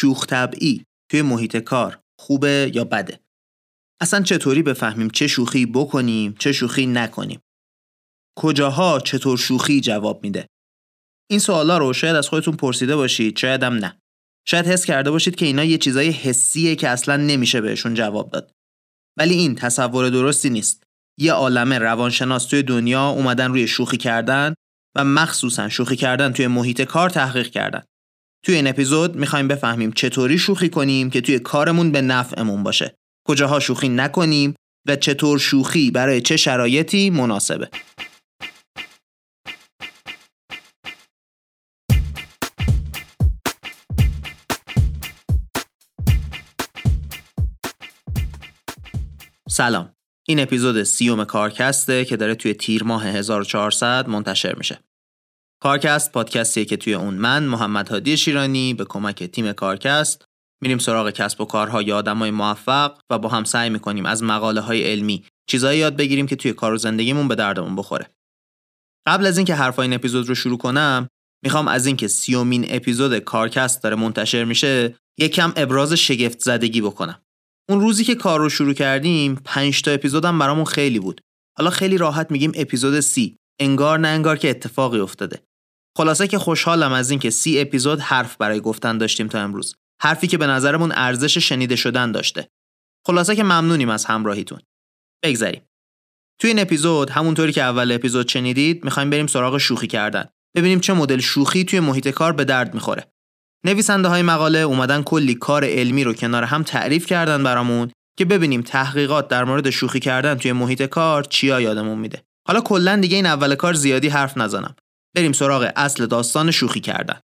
شوخ طبعی توی محیط کار خوبه یا بده؟ اصلا چطوری بفهمیم چه شوخی بکنیم، چه شوخی نکنیم؟ کجاها چطور شوخی جواب میده؟ این سوالا رو شاید از خودتون پرسیده باشید، شاید هم نه. شاید حس کرده باشید که اینا یه چیزای حسیه که اصلا نمیشه بهشون جواب داد. ولی این تصور درستی نیست. یه عالمه روانشناس توی دنیا اومدن روی شوخی کردن و مخصوصا شوخی کردن توی محیط کار تحقیق کردن. توی این اپیزود می‌خوایم بفهمیم چطوری شوخی کنیم که توی کارمون به نفعمون باشه. کجاها شوخی نکنیم و چطور شوخی برای چه شرایطی مناسبه. سلام. این اپیزود 30 کارکسته که داره توی تیر ماه 1400 منتشر میشه. کارکست پادکستیه که توی اون من محمد هادی شیرانی به کمک تیم کارکست میریم سراغ کسب و کارهای آدمای موفق و با هم سعی میکنیم از مقاله‌های علمی چیزایی یاد بگیریم که توی کار و زندگیمون به دردمون بخوره. قبل از اینکه حرفای این اپیزود رو شروع کنم، میخوام از اینکه 30 اپیزود کارکست داره منتشر میشه یکم ابراز شگفت زدگی بکنم. اون روزی که کار رو شروع کردیم 5 اپیزودم برامون خیلی بود. حالا خیلی راحت میگیم اپیزود 30، انگار نه انگار که اتفاقی افتاده. خلاصه که خوشحالم از این که 30 اپیزود حرف برای گفتن داشتیم تا امروز. حرفی که به نظرمون ارزش شنیده شدن داشته. خلاصه که ممنونیم از همراهیتون. بگذریم. توی این اپیزود همونطوری که اول اپیزود شنیدید، می‌خوایم بریم سراغ شوخی کردن. ببینیم چه مدل شوخی توی محیط کار به درد می‌خوره. نویسنده‌های مقاله اومدن کلی کار علمی رو کنار هم تعریف کردن برامون که ببینیم تحقیقات در مورد شوخی کردن توی محیط کار چیا یادمون میده. حالا کلاً دیگه این اول کار زیادی حرف نزنم. بریم سراغ اصل داستان شوخی کردن.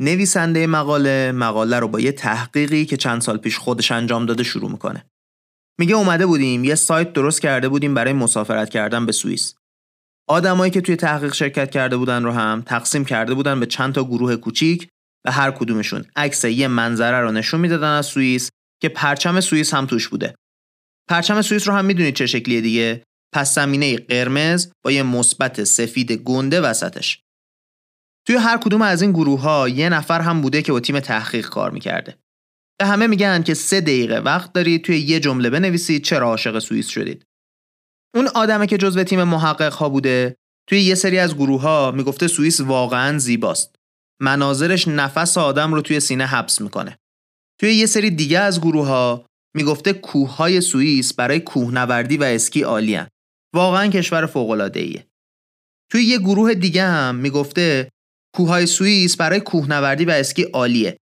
نویسنده مقاله رو با یه تحقیقی که چند سال پیش خودش انجام داده شروع میکنه. میگه اومده بودیم یه سایت درست کرده بودیم برای مسافرت کردن به سوئیس. آدمایی که توی تحقیق شرکت کرده بودن رو هم تقسیم کرده بودن به چند تا گروه کوچیک و هر کدومشون عکس یه منظره رو نشون میدادن از سوئیس که پرچم سوئیس هم توش بوده. پرچم سوئیس رو هم میدونید چه شکلیه دیگه، پس زمینه قرمز با یه مثبت سفید گنده وسطش. توی هر کدوم از این گروه‌ها یه نفر هم بوده که با تیم تحقیق کار می‌کرده. به همه میگن که 3 دقیقه وقت دارید توی یه جمله بنویسید چرا عاشق سوئیس شدید. اون آدمی که جزو تیم محقق‌ها بوده توی یه سری از گروه‌ها میگفته سوئیس واقعاً زیباست. مناظرش نفس آدم رو توی سینه حبس می‌کنه. توی یه سری دیگه از گروه‌ها میگفته کوه‌های سوئیس برای کوهنوردی و اسکی عالی‌اند. واقعاً کشور فوق‌العاده‌ایه. توی یه گروه دیگه هم میگفته کوههای سوئیس برای کوهنوردی و اسکی عالیه.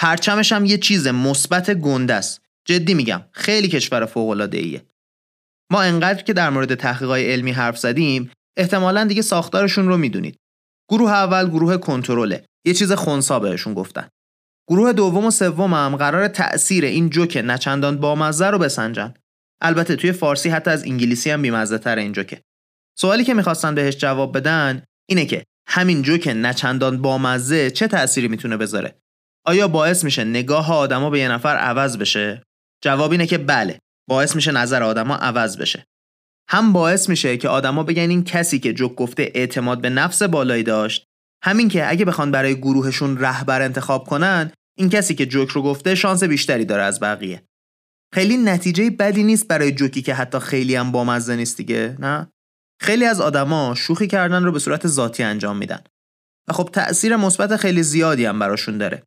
پرچمش هم یه چیز مثبت گنده است. جدی میگم، خیلی کشور فوق‌العاده‌ایه. ما انقدر که در مورد تحقیقات علمی حرف زدیم، احتمالاً دیگه ساختارشون رو میدونید. گروه اول گروه کنترله. یه چیز خنثی بهشون گفتن. گروه دوم و سوم هم قرار تأثیر این جوک نچندان بامزه رو بسنجن. البته توی فارسی حتی از انگلیسی هم بی‌مزه‌تر این جوکه. سوالی که می‌خواستن بهش جواب بدن اینه که همین جوک نچندان بامزه چه تأثیری میتونه بذاره؟ آیا باعث میشه نگاه آدما به یه نفر عوض بشه؟ جواب اینه که بله، باعث میشه نظر آدما عوض بشه. هم باعث میشه که آدما بگن این کسی که جوک گفته اعتماد به نفس بالایی داشت، همین که اگه بخوان برای گروهشون رهبر انتخاب کنن، این کسی که جوک رو گفته شانس بیشتری داره از بقیه. خیلی نتیجه بدی نیست برای جوکی که حتی خیلی هم بامزه نیست دیگه، نه؟ خیلی از آدما شوخی کردن رو به صورت ذاتی انجام میدن و خب تأثیر مثبت خیلی زیادی هم براشون داره.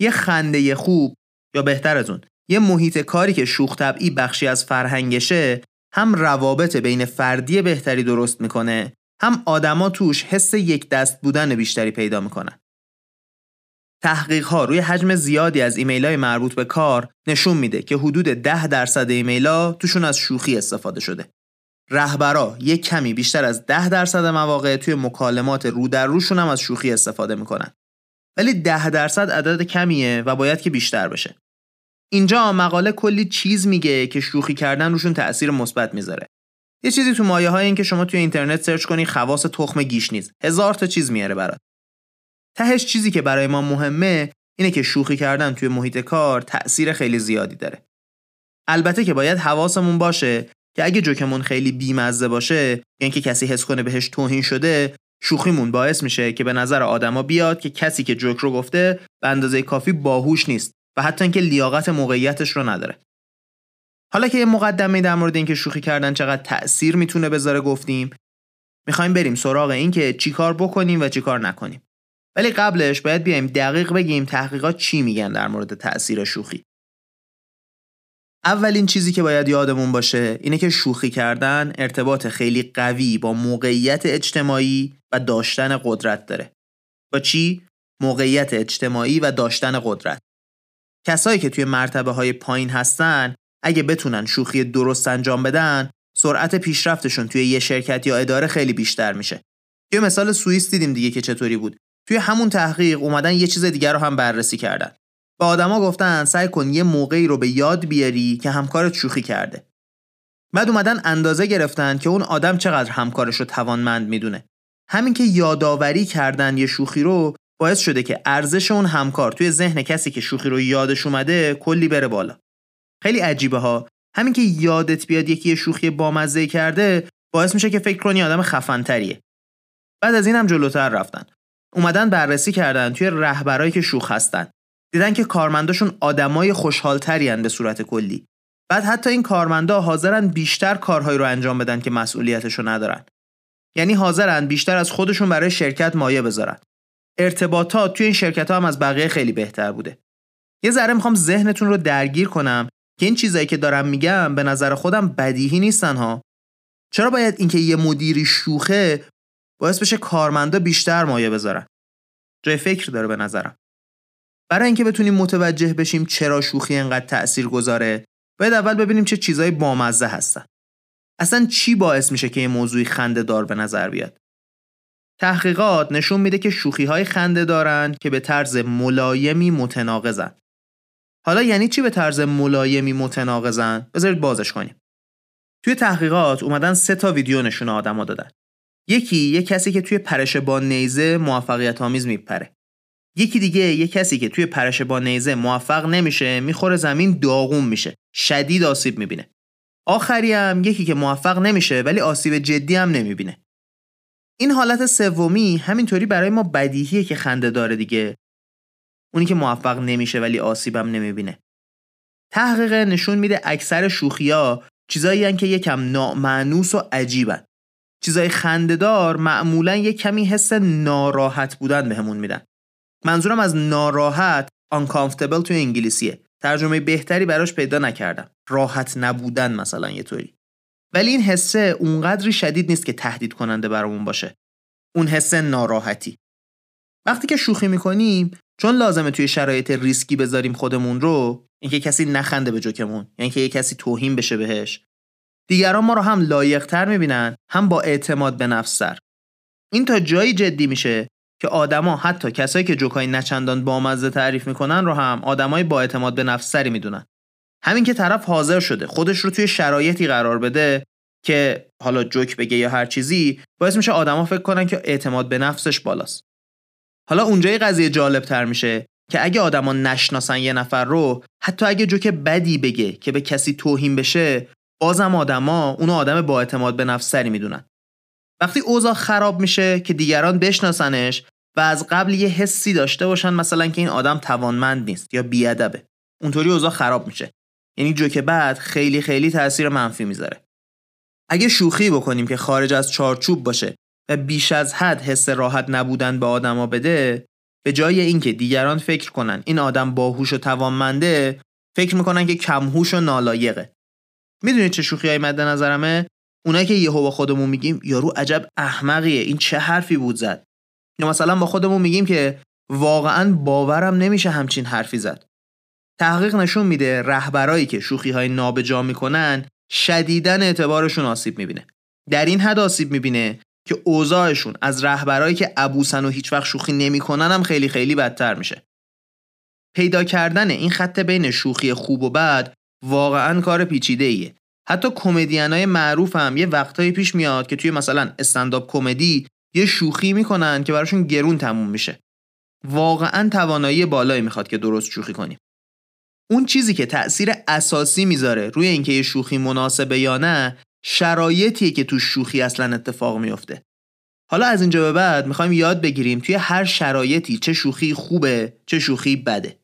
یه خنده خوب، یا بهتر از اون یه محیط کاری که شوخ طبعی بخشی از فرهنگشه، هم روابط بین فردی بهتری درست میکنه، هم آدما توش حس یک دست بودن بیشتری پیدا میکنن. تحقیق ها روی حجم زیادی از ایمیل های مربوط به کار نشون میده که حدود 10% ایمیل ها توشون از شوخی استفاده شده. رهبرا یه کمی بیشتر از 10% مواقع توی مکالمات رو در روشون هم از شوخی استفاده میکنن. ولی 10% عدد کمیه و باید که بیشتر بشه. اینجا مقاله کلی چیز میگه که شوخی کردن روشون تأثیر مثبت میذاره. یه چیزی تو مایه های این که شما توی اینترنت سرچ کنی خواص تخم گیش نیز. 1000 تا چیز میاره برات. تهش چیزی که برای ما مهمه اینه که شوخی کردن توی محیط کار تأثیر خیلی زیادی داره. البته که باید حواسمون باشه که اگه جوکمون خیلی بیمزه باشه، یعنی که کسی حس کنه بهش توهین شده، شوخیمون باعث میشه که به نظر آدما بیاد که کسی که جوک رو گفته به اندازه کافی باهوش نیست و حتی اینکه لیاقت موقعیتش رو نداره. حالا که یه مقدمه در مورد اینکه شوخی کردن چقدر تأثیر میتونه بذاره گفتیم، میخوایم بریم سراغ اینکه چیکار بکنیم و چیکار نکنیم. ولی قبلش باید بیایم دقیق بگیم تحقیقات چی میگن در مورد تأثیر شوخی. اولین چیزی که باید یادمون باشه اینه که شوخی کردن ارتباط خیلی قوی با موقعیت اجتماعی و داشتن قدرت داره. با چی؟ موقعیت اجتماعی و داشتن قدرت. کسایی که توی مرتبه‌های پایین هستن، اگه بتونن شوخی درست انجام بدن، سرعت پیشرفتشون توی یه شرکت یا اداره خیلی بیشتر میشه. یه مثال سوئیس دیدیم دیگه که چطوری بود. توی همون تحقیق اومدن یه چیز دیگر رو هم بررسی کردن. به آدما گفتن سعی کن یه موقعی رو به یاد بیاری که همکارت شوخی کرده. بعد اومدن اندازه گرفتن که اون آدم چقدر همکارش رو توانمند میدونه. همین که یادآوری کردن یه شوخی رو باعث شده که ارزش اون همکار توی ذهن کسی که شوخی رو یادش اومده کلی بره بالا. خیلی عجیبه ها. همین که یادت بیاد یکی شوخی بامزه کرده باعث میشه که فکر کنی آدم خفن تریه. بعد از این هم جلوتر رفتن. اومدن بررسی کردن توی رهبرایی که شوخ هستن. دیدن که کارمنداشون آدمای خوشحال‌ترین به صورت کلی. بعد حتی این کارمندا حاضرن بیشتر کارهایی رو انجام بدن که مسئولیتشو ندارن. یعنی حاضرن بیشتر از خودشون برای شرکت مایه بذارن. ارتباطات توی این شرکت‌ها هم از بقیه خیلی بهتر بوده. یه ذره میخوام ذهنتون رو درگیر کنم که این چیزایی که دارم میگم به نظر خودم بدیهی نیستن ها. چرا باید اینکه یه مدیری شوخه باعث بشه کارمندا بیشتر مایه بذارن؟ جای فکر داره به نظرم. برای اینکه بتونیم متوجه بشیم چرا شوخی اینقدر تاثیرگذاره، باید اول ببینیم چه چیزای بامزه هستن. اصلا چی باعث میشه که این موضوعی خنده‌دار به نظر بیاد؟ تحقیقات نشون میده که شوخی‌های خنده‌دارن که به طرز ملایمی متناقضن. حالا یعنی چی به طرز ملایمی متناقضن؟ بذارید بازش کنیم. توی تحقیقات اومدن 3 تا ویدیو نشون آدم‌ها دادن. یه کسی که توی پرش با نیزه موفقیت‌آمیز میپره. یکی دیگه یه کسی که توی پرش با نیزه موفق نمیشه، میخوره زمین، داغون میشه، شدید آسیب میبینه. آخری هم یکی که موفق نمیشه ولی آسیب جدی هم نمیبینه. این حالت سومی همینطوری برای ما بدیهیه که خنده داره دیگه. اونی که موفق نمیشه ولی آسیبم نمیبینه. تحقیق نشون میده اکثر شوخی‌ها چیزایی هن که یکم نامانوس و عجیبن. چیزای خنده‌دار معمولاً یه کمی حس ناراحت بودن بهمون میدن. منظورم از ناراحت uncomfortable توی انگلیسیه. ترجمه بهتری براش پیدا نکردم. راحت نبودن مثلا یه طوری. ولی این حسه اونقدری شدید نیست که تهدید کننده برامون باشه. اون حس ناراحتی. وقتی که شوخی میکنیم، چون لازمه توی شرایط ریسکی بذاریم خودمون رو، اینکه کسی نخنده به جوکمون، یعنی که یه کسی توهین بشه بهش. دیگران ما رو هم لایق‌تر میبینن، هم با اعتماد به نفس سر. این تا جایی جدی میشه که آدما حتی کسایی که جوکای نچندان بامزه تعریف میکنن رو هم آدمای با اعتماد به نفس سری میدونن. همین که طرف حاضر شده خودش رو توی شرایطی قرار بده که حالا جوک بگه یا هر چیزی، باعث میشه آدما فکر کنن که اعتماد به نفسش بالاست. حالا اونجای قضیه جالب تر میشه که اگه آدما نشناسن یه نفر رو، حتی اگه جوک بدی بگه که به کسی توهین بشه، بازم آدما اونو آدم با اعتماد به نفس سری میدونن. وقتی اوضاع خراب میشه که دیگران بشناسنش و از قبل یه حسی داشته باشن مثلا که این آدم توانمند نیست یا بی‌ادبه، اونطوری اوضاع خراب میشه. یعنی جوک بعد خیلی خیلی تاثیر منفی میذاره. اگه شوخی بکنیم که خارج از چارچوب باشه و بیش از حد حس راحت نبودن به آدما بده، به جای اینکه دیگران فکر کنن این آدم باهوش و توانمنده، فکر میکنن که کمهوش و نالایقه. میدونید چه شوخیای مد نظرمه؟ اونایی که یهو با خودمون میگیم یارو عجب احمقیه، این چه حرفی بود زد. یا مثلا با خودمون میگیم که واقعا باورم نمیشه همچین حرفی زد. تحقیق نشون میده رهبرایی که شوخی‌های نابجا میکنن شدیداً اعتبارشون آسیب میبینه. در این حد آسیب میبینه که اوضاعشون از رهبرایی که ابوسن و هیچ وقت شوخی نمیکنن هم خیلی خیلی بدتر میشه. پیدا کردن این خط بین شوخی خوب و بد واقعا کار پیچیده‌ایه. حتی کمدینای معروف هم یه وقتایی پیش میاد که توی مثلا استندآپ کمدی یه شوخی میکنن که براشون گرون تموم میشه. واقعا توانایی بالایی میخواد که درست شوخی کنیم. اون چیزی که تأثیر اساسی میذاره روی اینکه یه شوخی مناسبه یا نه، شرایطیه که تو شوخی اصلا اتفاق میفته. حالا از اینجا به بعد میخوایم یاد بگیریم توی هر شرایطی چه شوخی خوبه، چه شوخی بده.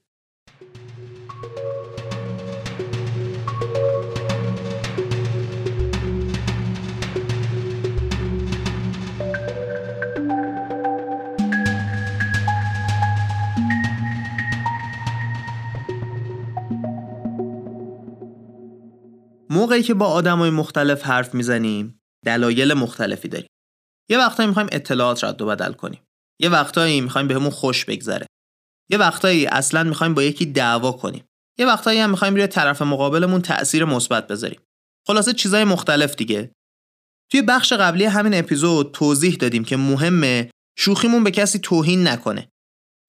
موقعی که با آدمای مختلف حرف میزنیم، دلایل مختلفی داریم. یه وقتایی میخوایم اطلاعات رد و بدل کنیم. یه وقتایی میخوایم بهمون خوش بگذره. یه وقتایی اصلاً میخوایم با یکی دعوا کنیم. یه وقتایی هم میخوایم روی طرف مقابلمون تأثیر مثبت بذاریم. خلاصه چیزای مختلف دیگه. توی بخش قبلی همین اپیزود توضیح دادیم که مهمه شوخیمون به کسی توهین نکنه.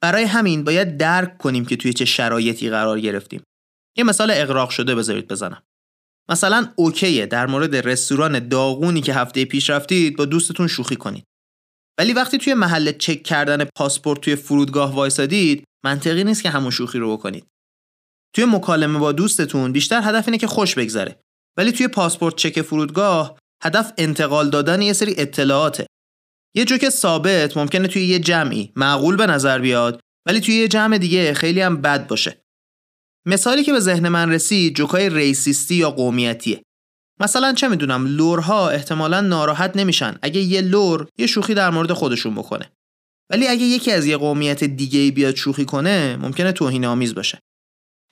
برای همین باید درک کنیم که توی چه شرایطی قرار گرفتیم. یه مثال اغراق شده بذارید بزنم. مثلا اوکیه در مورد رستوران داغونی که هفته پیش رفتید با دوستتون شوخی کنید. ولی وقتی توی محل چک کردن پاسپورت توی فرودگاه وایسادید، منطقی نیست که همون شوخی رو بکنید. توی مکالمه با دوستتون بیشتر هدف اینه که خوش بگذره. ولی توی پاسپورت چک فرودگاه هدف انتقال دادن یه سری اطلاعاته. یه جوک ثابت ممکنه توی یه جمعی معقول به نظر بیاد، ولی توی یه جمع دیگه خیلی هم بد باشه. مثالی که به ذهن من رسید جوکای ریسیستی یا قومیتیه. مثلا چه میدونم لورها احتمالاً ناراحت نمیشن اگه یه لور یه شوخی در مورد خودشون بکنه. ولی اگه یکی از یه قومیت دیگه‌ای بیاد شوخی کنه، ممکنه توهین‌آمیز باشه.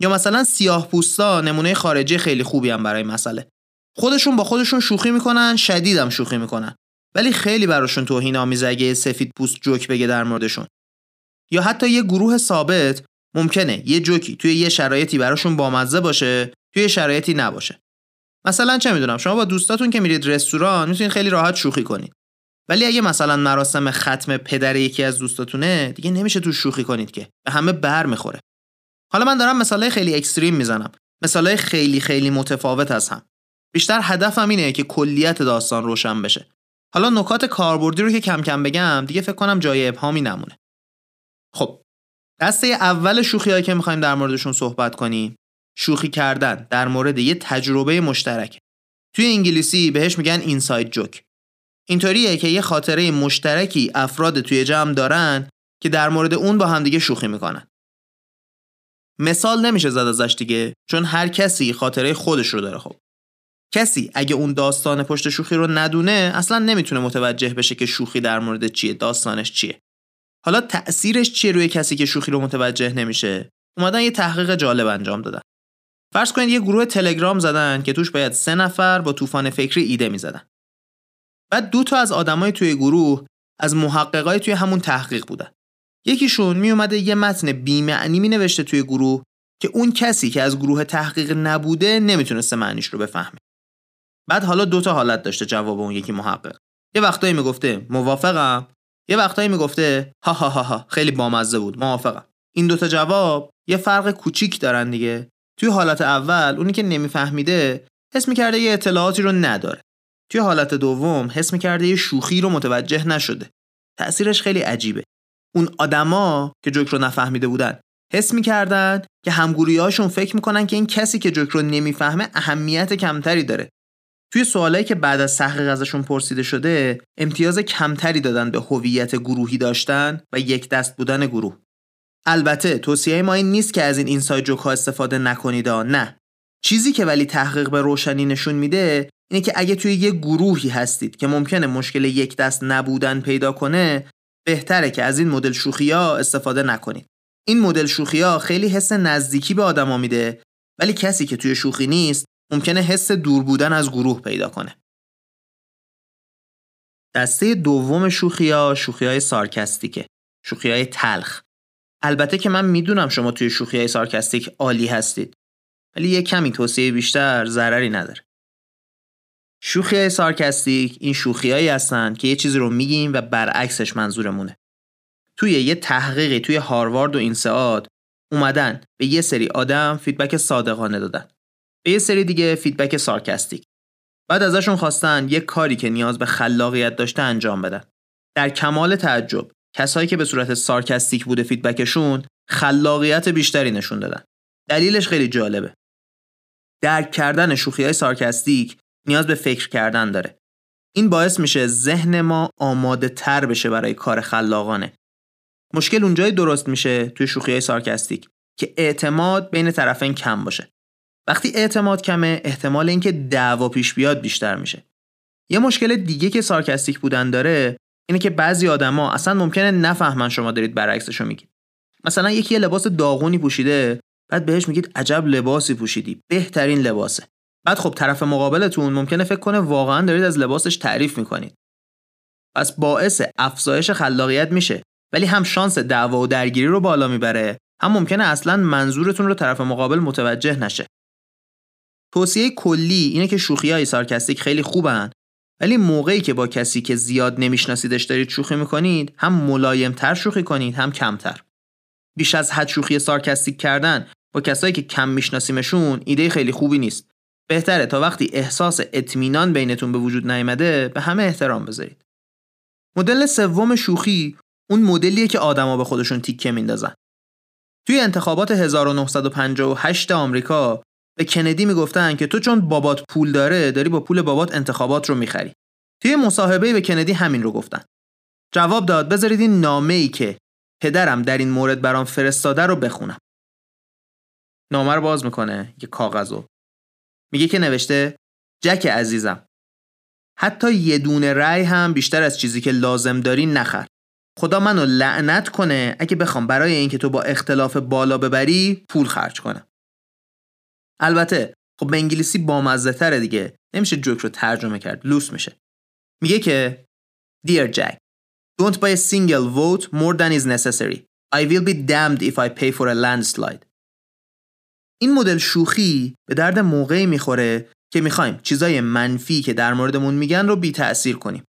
یا مثلا سیاه‌پوستا نمونه خارجی خیلی خوبی هم برای مسئله. خودشون با خودشون شوخی میکنن، شدید هم شوخی میکنن. ولی خیلی براشون توهین‌آمیز اگه سفیدپوست جوک بگه در موردشون. یا حتی یه گروه ثابت ممکنه یه جوکی توی یه شرایطی براشون بامزه باشه، توی شرایطی نباشه. مثلا چه میدونم شما با دوستاتون که میرید رستوران میتونید خیلی راحت شوخی کنید. ولی اگه مثلا مراسم ختم پدر یکی از دوستاتونه، دیگه نمیشه تو شوخی کنید که به همه بر میخوره. حالا من دارم مثالای خیلی اکستریم میزنم. مثالای خیلی خیلی متفاوت از هم. بیشتر هدفم اینه که کلیت داستان روشن بشه. حالا نکات کاربردی رو که کم کم بگم، دیگه فکر کنم جای ابهامی نمونه. خب دسته اول شوخی‌هایی که می‌خوایم در موردشون صحبت کنیم، شوخی کردن در مورد یه تجربه مشترک. توی انگلیسی بهش میگن اینساید جوک. اینطوریه که یه خاطره مشترکی افراد توی جمع دارن که در مورد اون با همدیگه شوخی میکنن. مثال نمیشه زد ازش دیگه، چون هر کسی خاطره خودش رو داره. خب کسی اگه اون داستان پشت شوخی رو ندونه، اصلاً نمیتونه متوجه بشه که شوخی در مورد چیه، داستانش چیه. حالا تأثیرش چیه روی کسی که شوخی رو متوجه نمیشه؟ اومدن یه تحقیق جالب انجام دادن. فرض کنید یه گروه تلگرام زدن که توش باید 3 نفر با طوفان فکری ایده میزدن. بعد 2 تا از آدمای توی گروه از محققای توی همون تحقیق بودن. یکیشون میومده یه متن بی‌معنی مینوشته توی گروه که اون کسی که از گروه تحقیق نبوده نمیتونسته معنیش رو بفهمه. بعد حالا 2 تا حالت داشته جواب اون یکی محقق. یه وقتایی میگفته موافقم، یه وقتایی میگفته ها ها ها ها خیلی بامزه بود موافقم. این 2 تا جواب یه فرق کوچیک دارن دیگه. توی حالت اول اونی که نمیفهمیده حس می‌کرده یه اطلاعاتی رو نداره. توی حالت دوم حس می‌کرده یه شوخی رو متوجه نشده. تأثیرش خیلی عجیبه. اون آدما که جوک رو نفهمیده بودن حس می‌کردن که همگرویاشون فکر می‌کنن که این کسی که جوک رو نمیفهمه اهمیت کمتری داره. توی سوالایی که بعد از تحقیق ازشون پرسیده شده، امتیاز کمتری دادن به هویت گروهی داشتن و یک دست بودن گروه. البته توصیه ما این نیست که از این اینساید جوک‌ها استفاده نکنید، نه. چیزی که ولی تحقیق به روشنی نشون میده، اینه که اگه توی یه گروهی هستید که ممکنه مشکل یک دست نبودن پیدا کنه، بهتره که از این مدل شوخی‌ها استفاده نکنید. این مدل شوخی‌ها خیلی حس نزدیکی به آدم‌ها میده، ولی کسی که توی شوخی نیست ممکنه حس دور بودن از گروه پیدا کنه. دسته دوم شوخی‌ها، شوخی‌های سارکاستیکه، شوخی‌های تلخ. البته که من میدونم شما توی شوخی‌های سارکاستیک عالی هستید، ولی یه کمی توصیه بیشتر ضرری نداره. شوخی‌های سارکاستیک این شوخی‌هایی هستن که یه چیزی رو میگیم و برعکسش منظورمونه. توی یه تحقیقی توی هاروارد و این ساعت اومدن به یه سری آدم فیدبک صادقانه دادن. یه سری دیگه فیدبک سارکاستیک. بعد ازشون خواستن یه کاری که نیاز به خلاقیت داشته انجام بدن. در کمال تعجب، کسایی که به صورت سارکاستیک بوده فیدبکشون، خلاقیت بیشتری نشون دادن. دلیلش خیلی جالبه. درک کردن شوخی‌های سارکاستیک نیاز به فکر کردن داره. این باعث میشه ذهن ما آماده تر بشه برای کار خلاقانه. مشکل اونجای درست میشه توی شوخی‌های سارکاستیک که اعتماد بین طرفین کم باشه. وقتی اعتماد کمه، احتمال اینکه دعوا پیش بیاد بیشتر میشه. یه مشکل دیگه که سارکاستیک بودن داره اینه که بعضی آدما اصلا ممکنه نفهمن شما دارید برعکسشو میگید. مثلا یکی یه لباس داغونی پوشیده، بعد بهش میگید عجب لباسی پوشیدی، بهترین لباسه. بعد خب طرف مقابلتون ممکنه فکر کنه واقعا دارید از لباسش تعریف میکنید. پس باعث افزایش خلاقیت میشه، ولی هم شانس دعوا و درگیری رو بالا میبره، هم ممکنه اصلا منظورتون رو طرف مقابل متوجه نشه. توصیه کلی اینه که شوخی‌های سارکاستیک خیلی خوبن، ولی موقعی که با کسی که زیاد نمیشناسیدش دارید شوخی میکنید، هم ملایم‌تر شوخی کنید، هم کمتر. بیش از حد شوخی سارکاستیک کردن با کسایی که کم میشناسیمشون ایده خیلی خوبی نیست. بهتره تا وقتی احساس اطمینان بینتون به وجود نیامده به همه احترام بذارید. مدل سوم شوخی اون مدلیه که آدما به خودشون تیکه میندازن. توی انتخابات 1958 آمریکا به کندی میگفتن که تو چون بابات پول داره داری با پول بابات انتخابات رو میخری. توی مصاحبه‌ای به کندی همین رو گفتن. جواب داد بذارید این نامه‌ای که پدرم در این مورد برام فرستاده رو بخونم. نامه رو باز میکنه، یه کاغذو. میگه که نوشته جک عزیزم، حتی یه دونه رأی هم بیشتر از چیزی که لازم داری نخر. خدا منو لعنت کنه اگه بخوام برای اینکه تو با اختلاف بالا ببری پول خرج کنم. البته خب به انگلیسی بامزه تره دیگه، نمیشه جوک رو ترجمه کرد، لوس میشه. میگه که Dear Jack, don't buy a single vote more than is necessary. I will be damned if I pay for a landslide. این مدل شوخی به درد موقعی میخوره که میخوایم چیزای منفی که در موردمون میگن رو بی تأثیر کنیم.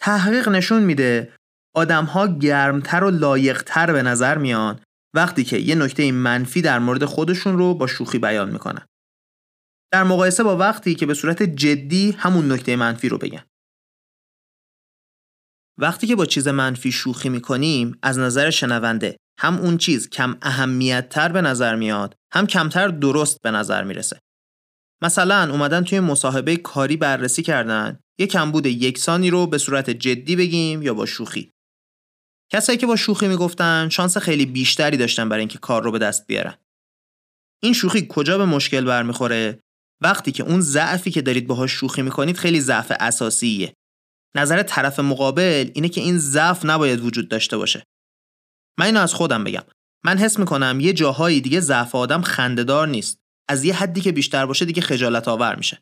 تحقیق نشون میده آدم‌ها گرمتر و لایقتر به نظر میان وقتی که یه نکته منفی در مورد خودشون رو با شوخی بیان میکنن، در مقایسه با وقتی که به صورت جدی همون نکته منفی رو بگن. وقتی که با چیز منفی شوخی میکنیم از نظر شنونده هم اون چیز کم اهمیت تر به نظر میاد، هم کمتر درست به نظر میرسه. مثلا اومدن توی مصاحبه کاری بررسی کردن یه کمبود یکسانی رو به صورت جدی بگیم یا با شوخی. کسایی که با شوخی میگفتن شانس خیلی بیشتری داشتن برای اینکه کار رو به دست بیارن. این شوخی کجا به مشکل برمیخوره؟ وقتی که اون ضعفی که دارید باهاش شوخی میکنید خیلی ضعف اساسیه. نظر طرف مقابل اینه که این ضعف نباید وجود داشته باشه. من اینو از خودم بگم. من حس میکنم یه جاهایی دیگه ضعف آدم خنده‌دار نیست. از یه حدی که بیشتر باشه دیگه خجالت آور میشه.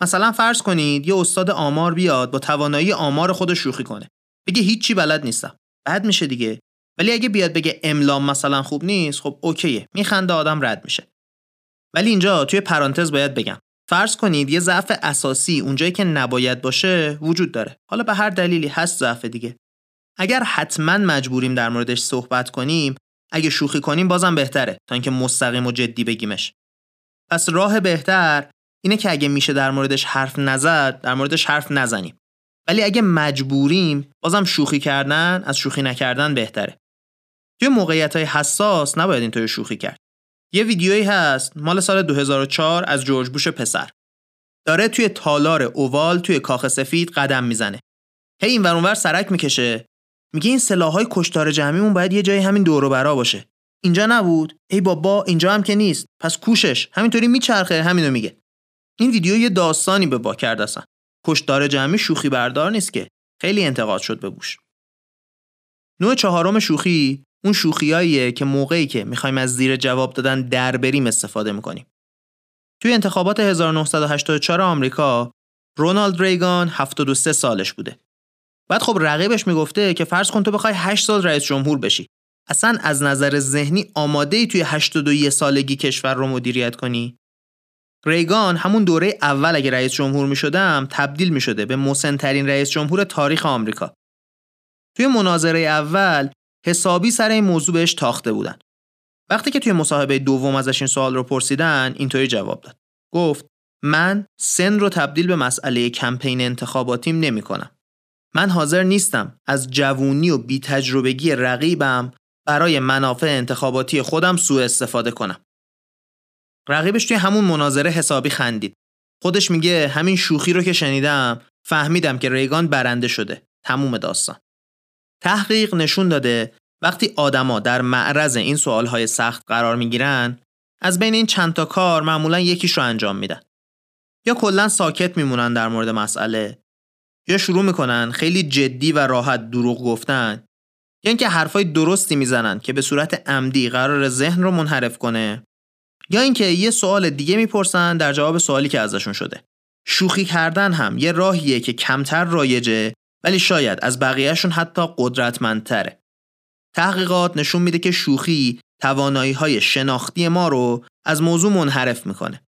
مثلا فرض کنید یه استاد آمار بیاد با توانایی آمار خودش شوخی کنه. بگه هیچی بلد نیستم. بد میشه دیگه. ولی اگه بیاد بگه املا مثلا خوب نیست، خب اوکیه. میخنده آدم رد میشه. ولی اینجا توی پرانتز باید بگم فرض کنید یه ضعف اساسی اونجایی که نباید باشه وجود داره. حالا به هر دلیلی هست ضعف دیگه. اگر حتما مجبوریم در موردش صحبت کنیم، اگه شوخی کنیم بازم بهتره تا اینکه مستقیم و جدی بگیمش. پس راه بهتر اینه که اگه میشه در موردش حرف نزد، در موردش حرف نزنیم. ولی اگه مجبوریم بازم شوخی کردن از شوخی نکردن بهتره. توی موقعیت‌های حساس نباید اینطوری شوخی کرد. یه ویدیویی هست مال سال 2004 از جورج بوش پسر. داره توی تالار اووال توی کاخ سفید قدم میزنه. هی اینور اونور سرک میکشه. میگه این سلاح‌های کشتار جمعیمون باید یه جایی همین دور و برا باشه. اینجا نبود، ای بابا اینجا هم که نیست. پس کوشش همینطوری میچرخه، همینو میگه. این ویدیو یه داستانی به با کرد اصلا. کشتار جمعی شوخی بردار نیست که. خیلی انتقاد شد به بوش. نوع چهارم شوخی اون شوخیاییه که موقعی که میخوایم از زیر جواب دادن در بریم استفاده میکنیم. توی انتخابات 1984 آمریکا رونالد ریگان 73 سالش بوده. بعد خب رقیبش میگفته که فرض کن تو بخوای 8 سال رئیس جمهور بشی. اصلا از نظر ذهنی آماده‌ای توی 82 سالگی کشور رو مدیریت کنی؟ ریگان همون دوره اول اگه رئیس جمهور میشدم تبدیل میشده به مسن‌ترین رئیس جمهور تاریخ آمریکا. توی مناظره اول حسابی سر این موضوع بهش تاخته بودن. وقتی که توی مصاحبه دوم ازش این سوال رو پرسیدن اینطوری جواب داد. گفت من سن رو تبدیل به مسئله کمپین انتخاباتیم نمی‌کنم. من حاضر نیستم از جوونی و بی‌تجربگی رقیبم برای منافع انتخاباتی خودم سوء استفاده کنم. رقیبش توی همون مناظره حسابی خندید. خودش میگه همین شوخی رو که شنیدم فهمیدم که ریگان برنده شده. تموم داستان. تحقیق نشون داده وقتی آدما در معرض این سوالهای سخت قرار میگیرن، از بین این چند تا کار معمولا یکیش رو انجام میدن. یا کلا ساکت میمونن در مورد مسئله، یا شروع میکنن خیلی جدی و راحت دروغ گفتن، یا اینکه حرفای درستی میزنن که به صورت عمدی قرار ذهن رو منحرف کنه، یا اینکه یه سوال دیگه میپرسن در جواب سوالی که ازشون شده. شوخی کردن هم یه راهیه که کمتر رایجه ولی شاید از بقیهشون حتی قدرتمندتره. تحقیقات نشون میده که شوخی توانایی‌های شناختی ما رو از موضوع منحرف میکنه.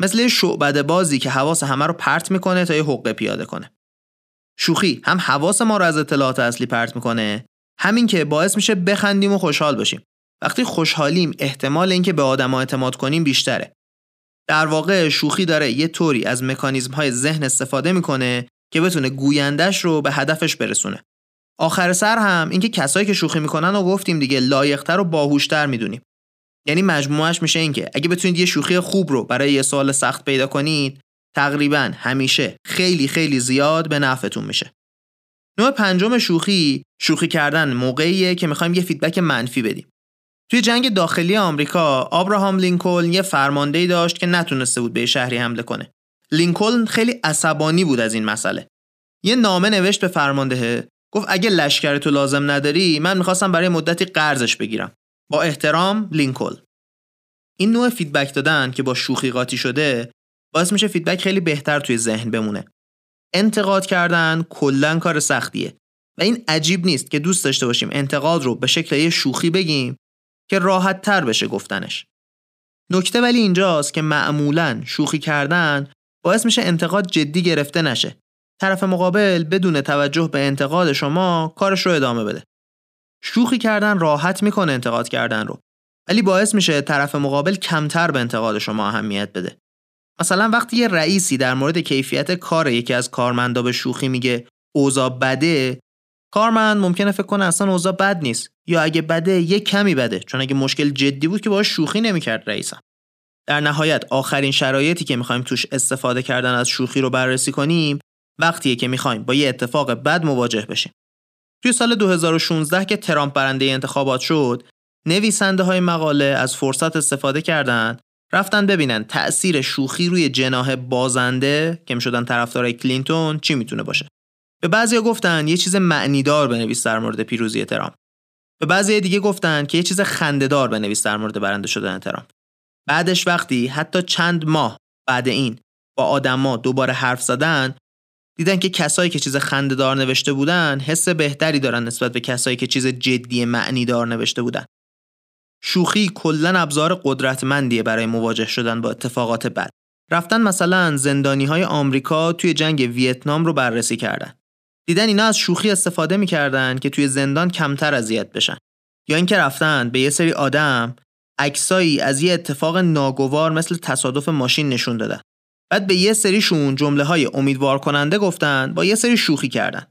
مثل شعبده بازی که حواس همه رو پرت میکنه تا یه حقه پیاده کنه. شوخی هم حواس ما رو از اطلاعات اصلی پرت میکنه، همین که باعث میشه بخندیم و خوشحال باشیم. وقتی خوشحالیم احتمال اینکه به آدم‌ها اعتماد کنیم بیشتره. در واقع شوخی داره یه طوری از مکانیزم‌های ذهن استفاده میکنه که بتونه گویندش رو به هدفش برسونه. آخر سر هم اینکه کسایی که شوخی میکنن رو گفتیم دیگه لایق‌تر و باهوش‌تر میدونیم. یعنی مجموعش میشه این که اگه بتونید یه شوخی خوب رو برای یه سوال سخت پیدا کنید، تقریباً همیشه خیلی زیاد به نفعتون میشه. نوع پنجم شوخی کردن موقعیه که می‌خوایم یه فیدبک منفی بدیم. توی جنگ داخلی آمریکا، آبراهام لینکلن یه فرماندهی داشت که نتونسته بود به شهری حمله کنه. لینکلن خیلی عصبانی بود از این مسئله. یه نامه نوشت به فرماندهه، گفت اگه لشکر تو لازم نداری، من می‌خواستم برای مدتی قرضش بگیرم. با احترام، لینکلن. این نوع فیدبک دادن که با شوخی قاطی شده، باعث میشه فیدبک خیلی بهتر توی ذهن بمونه. انتقاد کردن کلاً کار سختیه و این عجیب نیست که دوست داشته باشیم انتقاد رو به شکل یه شوخی بگیم که راحت تر بشه گفتنش. نکته ولی اینجاست که معمولاً شوخی کردن باعث میشه انتقاد جدی گرفته نشه. طرف مقابل بدون توجه به انتقاد شما کارش رو ادامه بده. شوخی کردن راحت میکنه انتقاد کردن رو، ولی باعث میشه طرف مقابل کمتر به انتقاد شما اهمیت بده. مثلا وقتی یه رئیسی در مورد کیفیت کار یکی از کارمندا به شوخی میگه اوضاع بده، کارمند ممکنه فکر کنه اصلا اوضاع بد نیست، یا اگه بده یه کمی بده، چون اگه مشکل جدی بود که باهاش شوخی نمیکرد رئیسم. در نهایت آخرین شرایطی که میخوایم توش استفاده کردن از شوخی رو بررسی کنیم، وقتیه که میخوایم با یه اتفاق بد مواجه بشیم. توی سال 2016 که ترامپ برنده انتخابات شد، نویسنده‌های مقاله از فرصت استفاده کردند، رفتن ببینن تأثیر شوخی روی جناح بازنده که میشدن طرفدارای کلینتون چی میتونه باشه. به بعضیا گفتن یه چیز معنیدار بنویس در مورد پیروزی ترامپ. به بعضیا دیگه گفتن که یه چیز خنده‌دار بنویس در مورد برنده شدن ترامپ. بعدش وقتی حتی چند ماه بعد این با آدما دوباره حرف زدن، دیدن که کسایی که چیز خنده‌دار نوشته بودن حس بهتری دارن نسبت به کسایی که چیز جدی معنیدار نوشته بودن. شوخی کلاً ابزار قدرتمندیه برای مواجه شدن با اتفاقات بد. رفتن مثلا زندانی‌های آمریکا توی جنگ ویتنام رو بررسی کردن. دیدن اینا از شوخی استفاده می‌کردن که توی زندان کمتر اذیت بشن. یا اینکه رفتن به یه سری آدم عکسایی از یه اتفاق ناگوار مثل تصادف ماشین نشون دادن. بعد به یه سریشون جمله‌های امیدوار کننده گفتن، با یه سری شوخی کردن.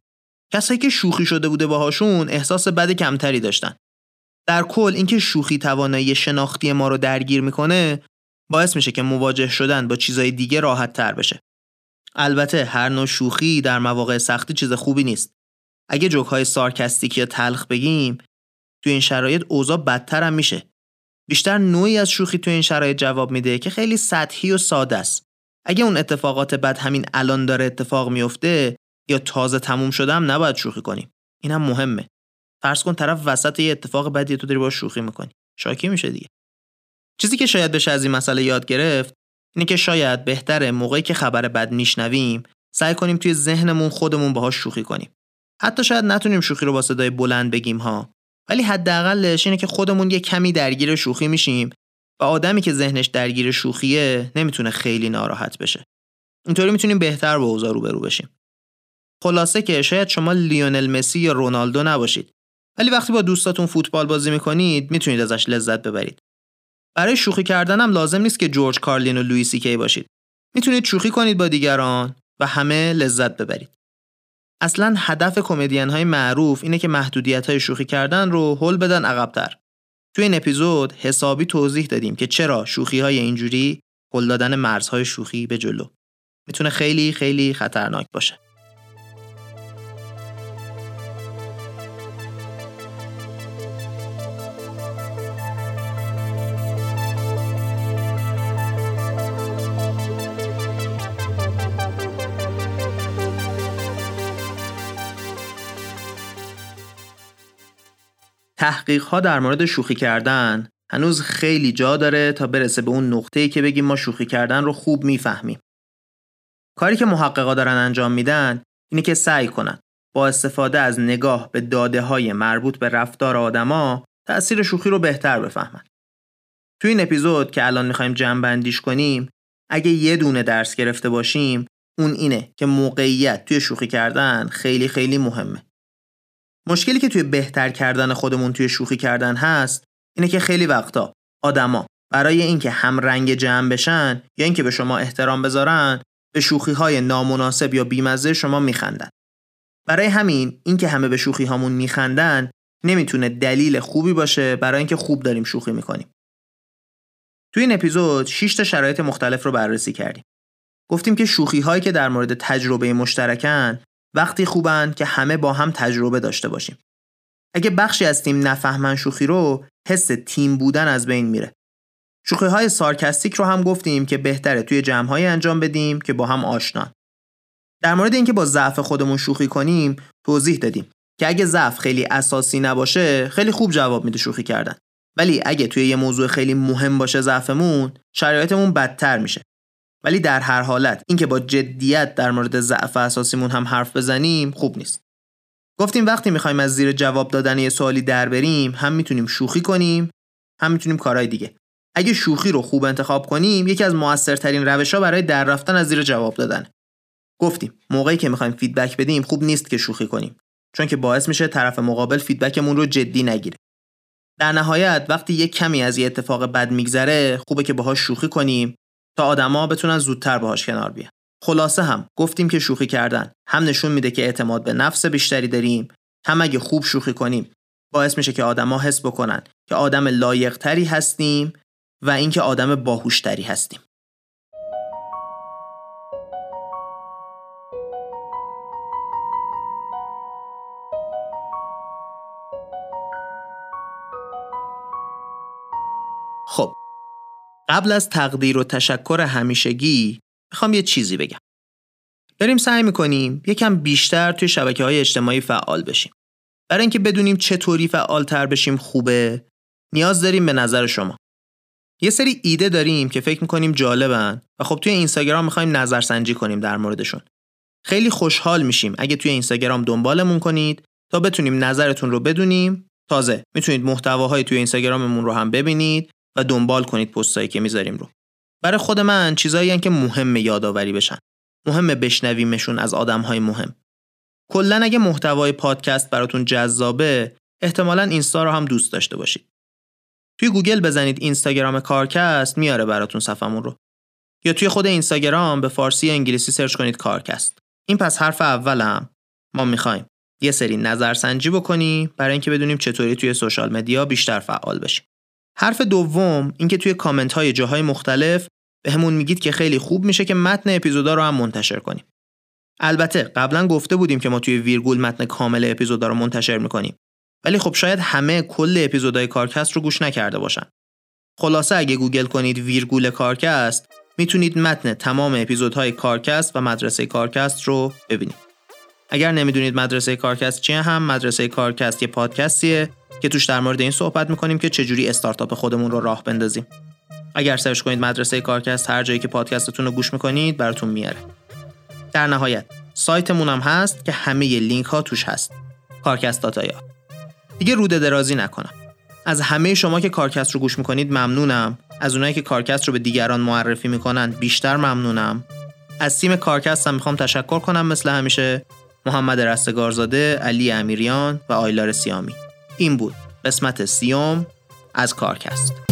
کسایی که شوخی شده بوده باهاشون احساس بد کمتری داشتن. در کل اینکه شوخی توانایی شناختی ما رو درگیر میکنه، باعث میشه که مواجه شدن با چیزای دیگه راحت تر بشه. البته هر نوع شوخی در مواقع سختی چیز خوبی نیست. اگه جوک‌های سارکاستیک یا تلخ بگیم، تو این شرایط اوضاع بدتر هم میشه. بیشتر نوعی از شوخی تو این شرایط جواب میده که خیلی سطحی و ساده است. اگه اون اتفاقات بد همین الان داره اتفاق میفته یا تازه تموم شده هم نباید شوخی کنیم. اینم مهمه. فرض کن طرف وسط یه اتفاق بدی تو داری باهاش شوخی میکنی، شاکی میشه دیگه. چیزی که شاید بشه از این مسئله یاد گرفت اینه که شاید بهتره موقعی که خبر بد میشنویم سعی کنیم توی ذهنمون خودمون باهاش شوخی کنیم. حتی شاید نتونیم شوخی رو با صدای بلند بگیم ها، ولی حداقلش اینه که خودمون یه کمی درگیر شوخی میشیم و آدمی که ذهنش درگیر شوخیه نمیتونه خیلی ناراحت بشه. اینطوری میتونیم بهتر با اوضاع روبرو بشیم. خلاصه که شاید شما لیونل مسی یا رونالدو نباشید، ولی وقتی با دوستاتون فوتبال بازی میکنید میتونید ازش لذت ببرید. برای شوخی کردن هم لازم نیست که جورج کارلین و لویی سی کی باشید. میتونید شوخی کنید با دیگران و همه لذت ببرید. اصلا هدف کمدین های معروف اینه که محدودیت های شوخی کردن رو هل بدن عقب‌تر. تو این اپیزود حسابی توضیح دادیم که چرا شوخی های اینجوری، هل دادن مرزهای شوخی به جلو، میتونه خیلی خیلی خطرناک باشه. تحقیق‌ها در مورد شوخی کردن هنوز خیلی جا داره تا برسه به اون نقطه‌ای که بگیم ما شوخی کردن رو خوب میفهمیم. کاری که محققا دارن انجام میدن اینه که سعی کنن با استفاده از نگاه به داده‌های مربوط به رفتار آدما تأثیر شوخی رو بهتر بفهمن. تو این اپیزود که الان می‌خوایم جمع‌بندیش کنیم، اگه یه دونه درس گرفته باشیم، اون اینه که موقعیت توی شوخی کردن خیلی خیلی مهمه. مشکلی که توی بهتر کردن خودمون توی شوخی کردن هست اینه که خیلی وقتا آدما برای اینکه هم رنگ جمع بشن یا اینکه به شما احترام بذارن، به شوخی‌های نامناسب یا بی‌مزه شما میخندن. برای همین اینکه همه به شوخی هامون میخندن نمیتونه دلیل خوبی باشه برای اینکه خوب داریم شوخی میکنیم. توی این اپیزود 6 تا شرایط مختلف رو بررسی کردیم. گفتیم که شوخی‌هایی که در مورد تجربه مشترکن وقتی خوبن که همه با هم تجربه داشته باشیم. اگه بخشی از تیم نفهمن شوخی رو، حس تیم بودن از بین میره. شوخی‌های سارکاستیک رو هم گفتیم که بهتره توی جمع‌های انجام بدیم که با هم آشنان. در مورد اینکه با ضعف خودمون شوخی کنیم توضیح دادیم که اگه ضعف خیلی اساسی نباشه خیلی خوب جواب میده شوخی کردن. ولی اگه توی یه موضوع خیلی مهم باشه ضعفمون، شرایطمون بدتر میشه. ولی در هر حالت اینکه با جدیت در مورد ضعف اساسیمون هم حرف بزنیم خوب نیست. گفتیم وقتی میخوایم از زیر جواب دادن یه سوالی در بریم، هم میتونیم شوخی کنیم، هم میتونیم کارهای دیگه. اگه شوخی رو خوب انتخاب کنیم، یکی از موثرترین روش‌ها برای در رفتن از زیر جواب دادن. گفتیم موقعی که میخوایم فیدبک بدیم خوب نیست که شوخی کنیم، چون که باعث میشه طرف مقابل فیدبکمون رو جدی نگیره. در نهایت وقتی یک کمی از یه اتفاق بد میگذره، خوبه که باهاش شوخی کنیم تا آدما بتونن زودتر باهاش کنار بیان. خلاصه هم گفتیم که شوخی کردن هم نشون میده که اعتماد به نفس بیشتری داریم، هم اگه خوب شوخی کنیم باعث میشه که آدما حس بکنن که آدم لایق‌تری هستیم و اینکه آدم باهوشتری هستیم. خب، قبل از تقدیر و تشکر همیشگی میخوام یه چیزی بگم. داریم سعی میکنیم یکم بیشتر توی شبکه‌های اجتماعی فعال بشیم. برای اینکه بدونیم چطوری فعال‌تر بشیم خوبه، نیاز داریم به نظر شما. یه سری ایده داریم که فکر میکنیم جالبن و خب توی اینستاگرام میخوایم نظرسنجی کنیم در موردشون. خیلی خوشحال میشیم اگه توی اینستاگرام دنبالمون کنید تا بتونیم نظرتون رو بدونیم. تازه میتونید محتواهای توی اینستاگراممون رو هم ببینید و دنبال کنید پستایی که میذاریم رو. برای خود من چیزاییه که مهمه یادآوری بشن. مهمه بشنویمشون از آدم‌های مهم. کلاً اگه محتوای پادکست براتون جذابه، احتمالاً اینستا رو هم دوست داشته باشید. توی گوگل بزنید اینستاگرام کارکست، میاره براتون صفمون رو. یا توی خود اینستاگرام به فارسی یا انگلیسی سرچ کنید کارکست. این پس حرف اولم، ما می‌خوایم یه سری نظرسنجی بکنیم برای اینکه بدونیم چطوری توی سوشال مدیا بیشتر فعال بشیم. حرف دوم اینکه توی کامنت‌های جاهای مختلف بهمون میگید که خیلی خوب میشه که متن اپیزودا رو هم منتشر کنیم. البته قبلا گفته بودیم که ما توی ویرگول متن کامل اپیزودا رو منتشر می‌کنیم. ولی خب شاید همه کل اپیزودهای کارکست رو گوش نکرده باشن. خلاصه اگه گوگل کنید ویرگول کارکست، میتونید متن تمام اپیزودهای کارکست و مدرسه کارکست رو ببینید. اگر نمیدونید مدرسه کارکست چیه، هم مدرسه کارکست یه پادکستیه که توش در مورد این صحبت میکنیم که چجوری استارتاپ خودمون رو راه بندازیم. اگر سرچ کنید مدرسه کارکست، هر جایی که پادکستتون رو گوش میکنید براتون میاره. در نهایت سایتمون هم هست که همه لینک ها توش هست. کارکست.ir. دیگه روده درازی نکنم. از همه شما که کارکست رو گوش میکنید ممنونم. از اونایی که کارکست رو به دیگران معرفی میکنن بیشتر ممنونم. از تیم کارکست هم میخوام تشکر کنم مثل همیشه. محمد رستگارزاده، علی امیریان و آیلار سیامی. این بود قسمت 30 از کارکست.